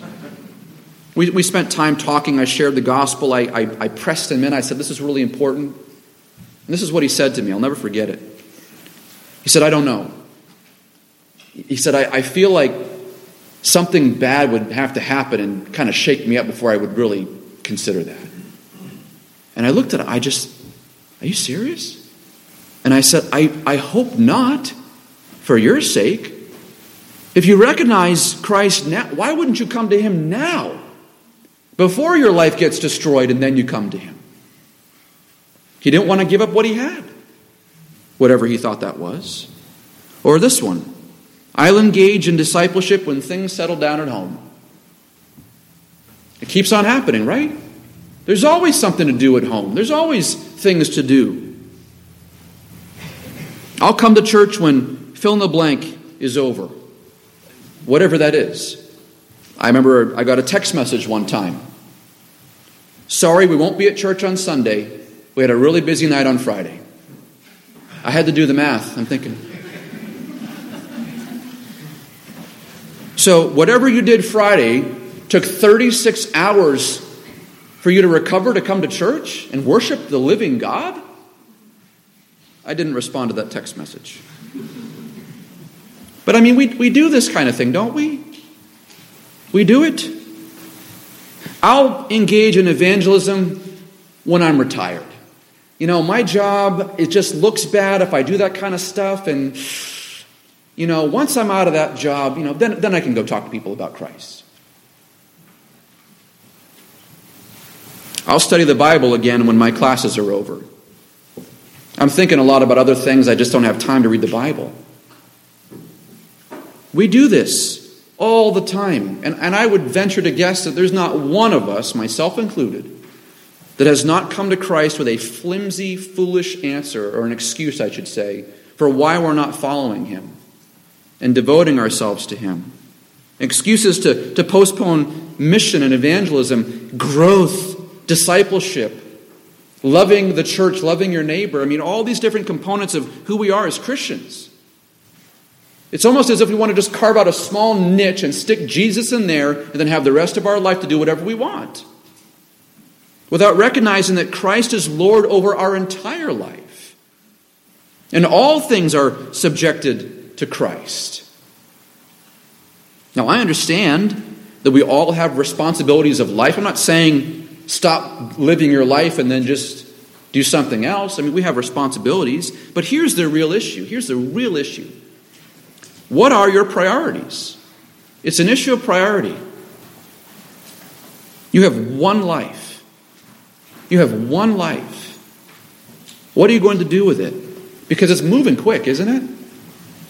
We spent time talking. I shared the gospel. I pressed him in. I said, this is really important. And this is what he said to me. I'll never forget it. He said, I don't know. He said, I feel like something bad would have to happen and kind of shake me up before I would really consider that. And I looked at it, are you serious? And I said, I hope not, for your sake. If you recognize Christ now, why wouldn't you come to Him now? Before your life gets destroyed and then you come to Him. He didn't want to give up what he had, whatever he thought that was. Or this one, I'll engage in discipleship when things settle down at home. It keeps on happening, right? There's always something to do at home. There's always things to do. I'll come to church when fill in the blank is over. Whatever that is. I remember I got a text message one time. Sorry, we won't be at church on Sunday. We had a really busy night on Friday. I had to do the math. I'm thinking. So whatever you did Friday took 36 hours for you to recover to come to church and worship the living God? I didn't respond to that text message. But we do this kind of thing, don't we? We do it. I'll engage in evangelism when I'm retired. My job, it just looks bad if I do that kind of stuff. And, once I'm out of that job, then I can go talk to people about Christ. I'll study the Bible again when my classes are over. I'm thinking a lot about other things. I just don't have time to read the Bible. We do this all the time. And I would venture to guess that there's not one of us, myself included, that has not come to Christ with a flimsy, foolish answer, or an excuse, I should say, for why we're not following Him and devoting ourselves to Him. Excuses to postpone mission and evangelism, growth, discipleship, loving the church, loving your neighbor. All these different components of who we are as Christians. It's almost as if we want to just carve out a small niche and stick Jesus in there and then have the rest of our life to do whatever we want. Without recognizing that Christ is Lord over our entire life. And all things are subjected to Christ. Now, I understand that we all have responsibilities of life. I'm not saying stop living your life and then just do something else. We have responsibilities. But here's the real issue. What are your priorities? It's an issue of priority. You have one life. What are you going to do with it? Because it's moving quick, isn't it?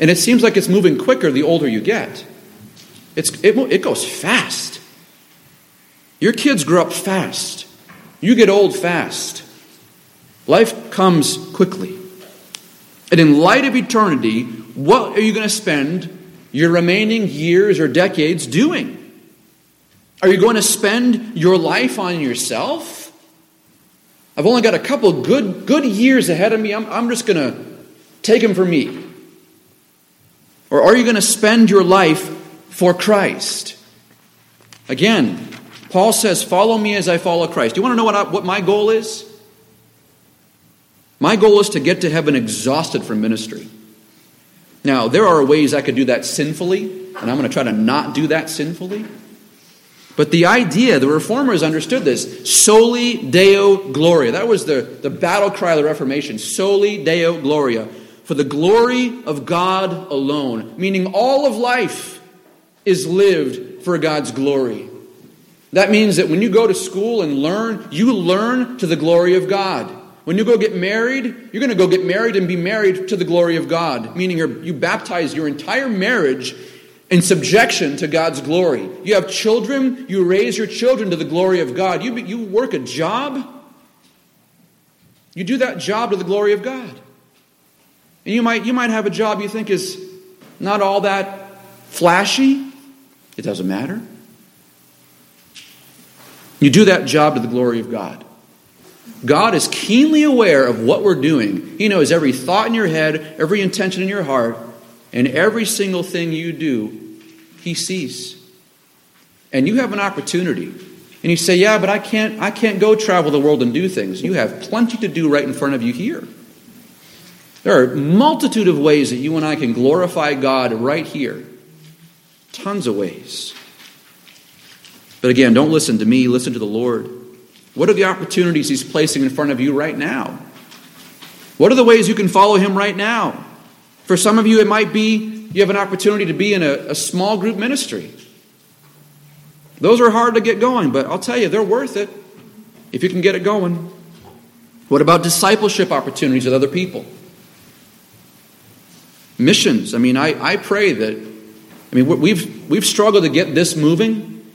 And it seems like it's moving quicker the older you get. It goes fast. Your kids grow up fast. You get old fast. Life comes quickly. And in light of eternity, what are you going to spend your remaining years or decades doing? Are you going to spend your life on yourself? I've only got a couple good years ahead of me. I'm just going to take them for me. Or are you going to spend your life for Christ. Again, Paul says, follow me as I follow Christ. You want to know what my goal is? My goal is to get to heaven exhausted from ministry. Now, there are ways I could do that sinfully, and I'm going to try to not do that sinfully. But the idea, the reformers understood this, Soli Deo Gloria. That was the battle cry of the Reformation, Soli Deo Gloria. For the glory of God alone. Meaning all of life is lived for God's glory. That means that when you go to school and learn, you learn to the glory of God. When you go get married, you're going to go get married and be married to the glory of God. Meaning you baptize your entire marriage in subjection to God's glory. You have children, you raise your children to the glory of God. You work a job, you do that job to the glory of God. And you might have a job you think is not all that flashy. It doesn't matter. You do that job to the glory of God. God is keenly aware of what we're doing. He knows every thought in your head, every intention in your heart, and every single thing you do, He sees. And you have an opportunity. And you say, yeah, but I can't go travel the world and do things. You have plenty to do right in front of you here. There are a multitude of ways that you and I can glorify God right here. Tons of ways. But again, don't listen to me, listen to the Lord. What are the opportunities He's placing in front of you right now? What are the ways you can follow Him right now? For some of you, it might be you have an opportunity to be in a small group ministry. Those are hard to get going, but I'll tell you, they're worth it if you can get it going. What about discipleship opportunities with other people? Missions. I pray that. We've struggled to get this moving,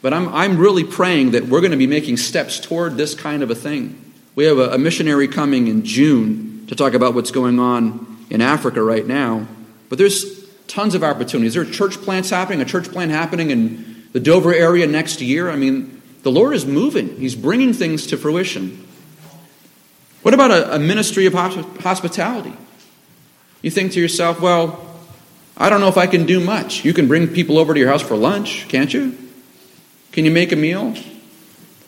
but I'm really praying that we're going to be making steps toward this kind of a thing. We have a missionary coming in June to talk about what's going on in Africa right now. But there's tons of opportunities. There are church plants happening. A church plant happening in the Dover area next year. The Lord is moving. He's bringing things to fruition. What about a ministry of hospitality? You think to yourself, well, I don't know if I can do much. You can bring people over to your house for lunch, can't you? Can you make a meal?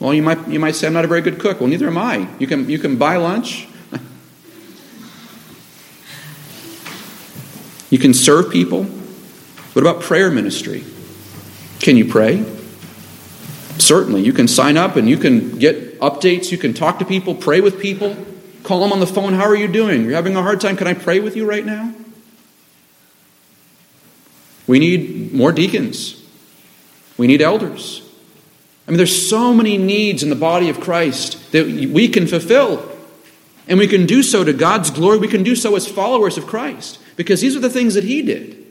Well, you might say, I'm not a very good cook. Well, neither am I. You can buy lunch. You can serve people. What about prayer ministry? Can you pray? Certainly. You can sign up and you can get updates. You can talk to people, pray with people. Call them on the phone. How are you doing? You're having a hard time. Can I pray with you right now? We need more deacons. We need elders. There's so many needs in the body of Christ that we can fulfill. And we can do so to God's glory. We can do so as followers of Christ. Because these are the things that He did.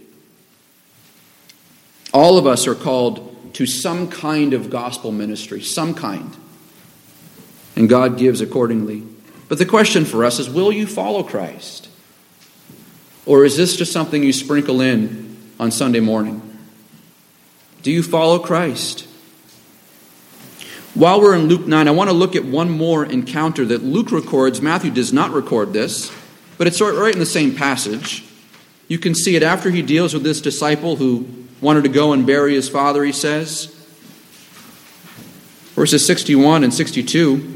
All of us are called to some kind of gospel ministry. Some kind. And God gives accordingly. But the question for us is, will you follow Christ? Or is this just something you sprinkle in on Sunday morning? Do you follow Christ? While we're in Luke 9, I want to look at one more encounter that Luke records. Matthew does not record this, but it's right in the same passage. You can see it after he deals with this disciple who wanted to go and bury his father, he says. Verses 61 and 62...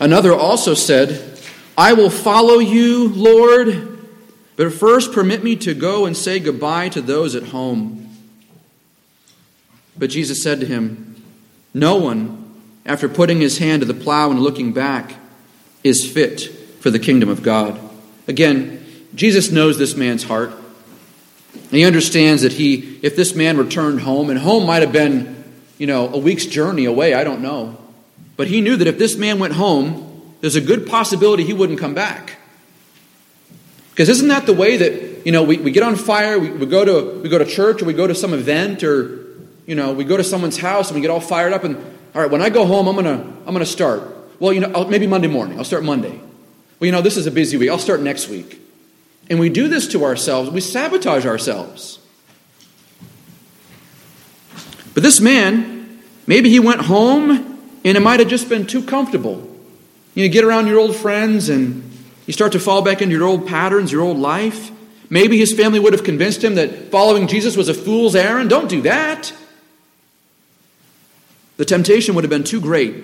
Another also said, I will follow you, Lord, but first permit me to go and say goodbye to those at home. But Jesus said to him, no one, after putting his hand to the plow and looking back, is fit for the kingdom of God. Again, Jesus knows this man's heart. And he understands that if this man returned home, and home might have been, a week's journey away, I don't know. But he knew that if this man went home, there's a good possibility he wouldn't come back. Because isn't that the way that, we get on fire, we go to church, or we go to some event, or, we go to someone's house and we get all fired up and, all right, when I go home, I'm gonna start. Well, maybe Monday morning. I'll start Monday. Well, this is a busy week. I'll start next week. And we do this to ourselves. We sabotage ourselves. But this man, maybe he went home, and it might have just been too comfortable. You get around your old friends and you start to fall back into your old patterns, your old life. Maybe his family would have convinced him that following Jesus was a fool's errand. Don't do that. The temptation would have been too great.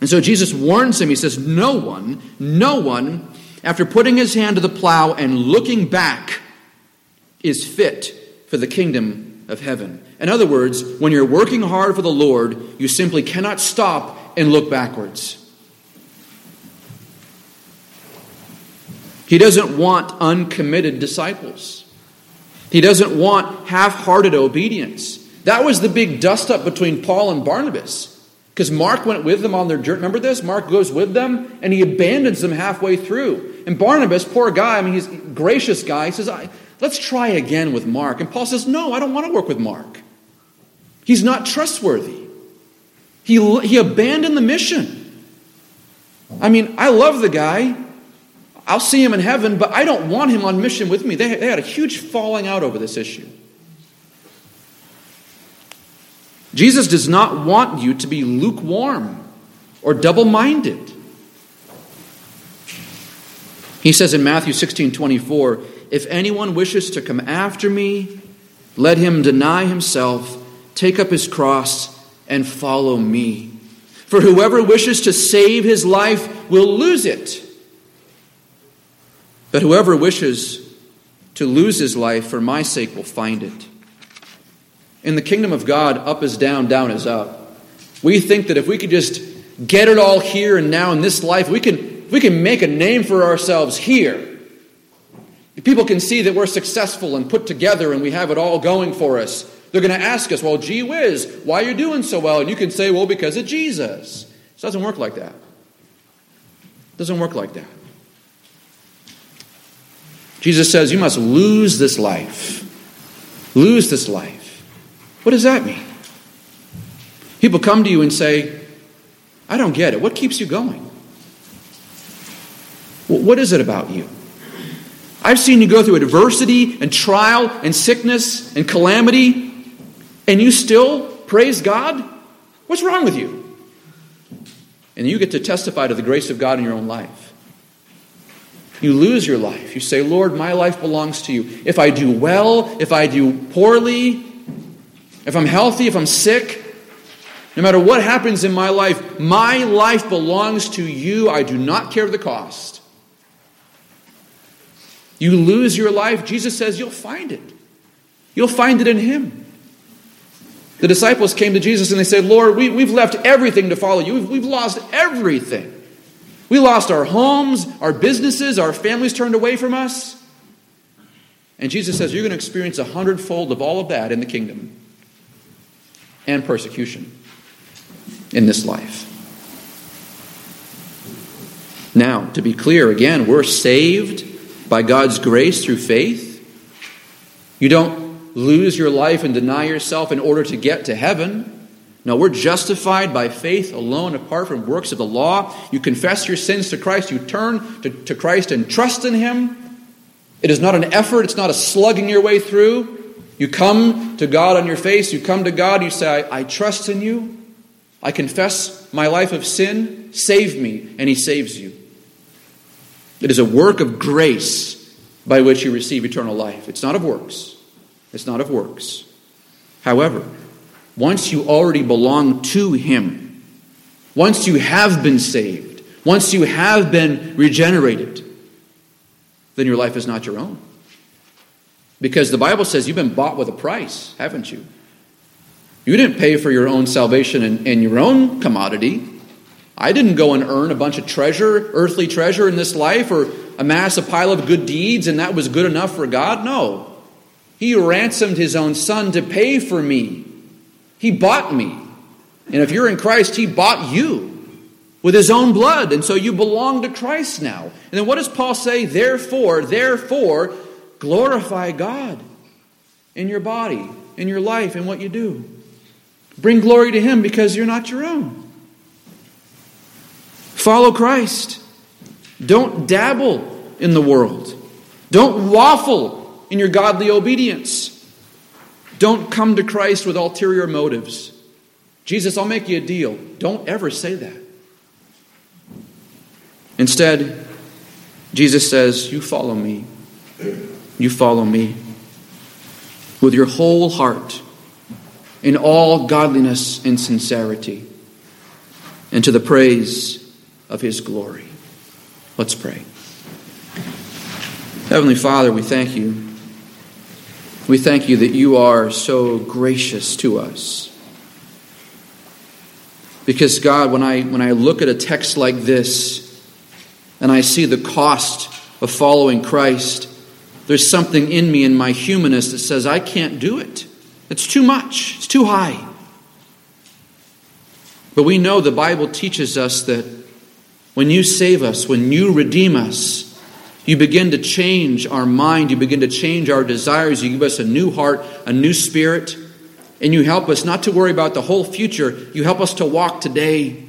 And so Jesus warns him. He says, no one, after putting his hand to the plow and looking back, is fit for the kingdom of heaven. In other words, when you're working hard for the Lord, you simply cannot stop and look backwards. He doesn't want uncommitted disciples. He doesn't want half-hearted obedience. That was the big dust-up between Paul and Barnabas. Because Mark went with them on their journey. Remember this? Mark goes with them and he abandons them halfway through. And Barnabas, poor guy, he's a gracious guy. He says, let's try again with Mark. And Paul says, no, I don't want to work with Mark. He's not trustworthy. He abandoned the mission. I love the guy. I'll see him in heaven, but I don't want him on mission with me. They had a huge falling out over this issue. Jesus does not want you to be lukewarm or double-minded. He says in Matthew 16:24, if anyone wishes to come after me, let him deny himself, take up his cross, and follow me. For whoever wishes to save his life will lose it. But whoever wishes to lose his life for my sake will find it. In the kingdom of God, up is down, down is up. We think that if we could just get it all here and now in this life, we can make a name for ourselves here. People can see that we're successful and put together and we have it all going for us. They're going to ask us, well, gee whiz, why are you doing so well? And you can say, well, because of Jesus. It doesn't work like that. It doesn't work like that. Jesus says, you must lose this life. Lose this life. What does that mean? People come to you and say, I don't get it. What keeps you going? What is it about you? I've seen you go through adversity and trial and sickness and calamity, and you still praise God? What's wrong with you? And you get to testify to the grace of God in your own life. You lose your life. You say, Lord, my life belongs to you. If I do well, if I do poorly, if I'm healthy, if I'm sick, no matter what happens in my life belongs to you. I do not care the cost. You lose your life, Jesus says you'll find it. You'll find it in him. The disciples came to Jesus and they said, Lord, we've left everything to follow you. We've lost everything. We lost our homes, our businesses, our families turned away from us. And Jesus says, you're going to experience 100-fold of all of that in the kingdom. And persecution in this life. Now, to be clear again, we're saved by God's grace through faith. You don't lose your life and deny yourself in order to get to heaven. No, we're justified by faith alone, apart from works of the law. You confess your sins to Christ, you turn to Christ and trust in him. It is not an effort, it's not a slugging your way through. You come to God on your face. You come to God. You say, I trust in you. I confess my life of sin. Save me. And he saves you. It is a work of grace by which you receive eternal life. It's not of works. It's not of works. However, once you already belong to him, once you have been saved, once you have been regenerated, then your life is not your own. Because the Bible says you've been bought with a price, haven't you? You didn't pay for your own salvation and your own commodity. I didn't go and earn a bunch of earthly treasure in this life, or amass a pile of good deeds and that was good enough for God. No. He ransomed his own son to pay for me. He bought me. And if you're in Christ, he bought you with his own blood. And so you belong to Christ now. And then what does Paul say? Therefore, glorify God in your body, in your life, in what you do. Bring glory to him because you're not your own. Follow Christ. Don't dabble in the world. Don't waffle in your godly obedience. Don't come to Christ with ulterior motives. Jesus, I'll make you a deal. Don't ever say that. Instead, Jesus says, you follow me. you follow me. With your whole heart, in all godliness and sincerity, and to the praise of his glory. Let's pray. Heavenly Father, we thank you. We thank you that you are so gracious to us. Because God, when I look at a text like this, and I see the cost of following Christ, there's something in me, in my humanness, that says, I can't do it. It's too much. It's too high. But we know the Bible teaches us that when you save us, when you redeem us, you begin to change our mind. You begin to change our desires. You give us a new heart, a new spirit. And you help us not to worry about the whole future. You help us to walk today.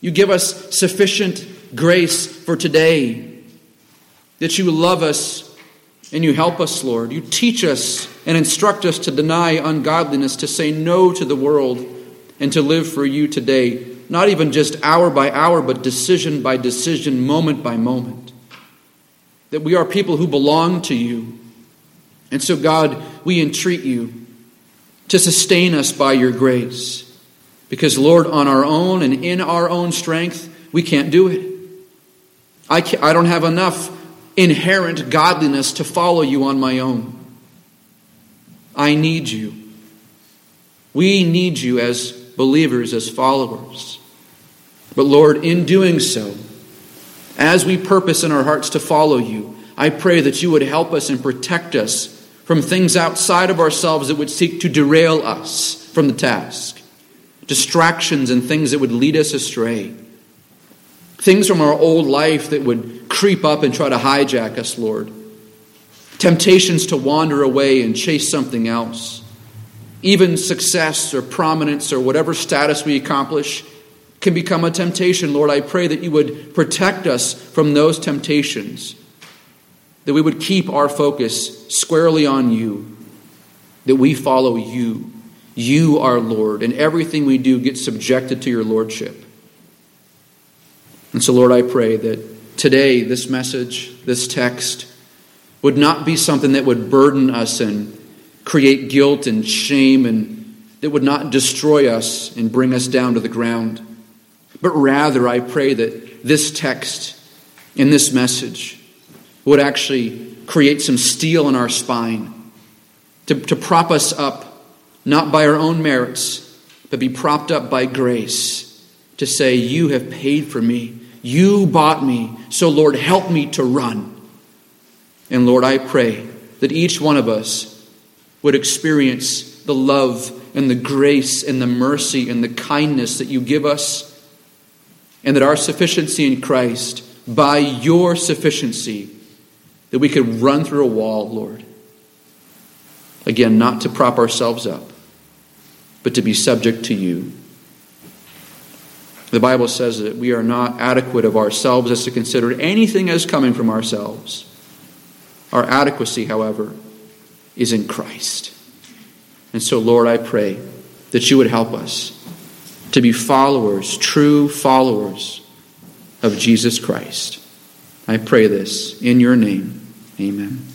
You give us sufficient grace for today. That you love us and you help us, Lord. You teach us and instruct us to deny ungodliness, to say no to the world, and to live for you today. Not even just hour by hour, but decision by decision, moment by moment. That we are people who belong to you. And so, God, we entreat you to sustain us by your grace. Because, Lord, on our own and in our own strength, we can't do it. I don't have enough inherent godliness to follow you on my own. I need you. We need you as believers, as followers. But, Lord, in doing so, as we purpose in our hearts to follow you, I pray that you would help us and protect us from things outside of ourselves that would seek to derail us from the task. Distractions and things that would lead us astray. Things from our old life that would creep up and try to hijack us, Lord. Temptations to wander away and chase something else. Even success or prominence or whatever status we accomplish can become a temptation. Lord, I pray that you would protect us from those temptations, that we would keep our focus squarely on you, that we follow you. You are Lord, and everything we do gets subjected to your lordship. And so, Lord, I pray that today this message, this text, would not be something that would burden us and create guilt and shame, and that would not destroy us and bring us down to the ground. But rather, I pray that this text and this message would actually create some steel in our spine to prop us up, not by our own merits, but be propped up by grace to say, you have paid for me. You bought me. So, Lord, help me to run. And, Lord, I pray that each one of us would experience the love and the grace and the mercy and the kindness that you give us, and that our sufficiency in Christ, by your sufficiency, that we could run through a wall, Lord. Again, not to prop ourselves up, but to be subject to you. The Bible says that we are not adequate of ourselves as to consider anything as coming from ourselves. Our adequacy, however, is in Christ. And so, Lord, I pray that you would help us to be followers, true followers of Jesus Christ. I pray this in your name. Amen.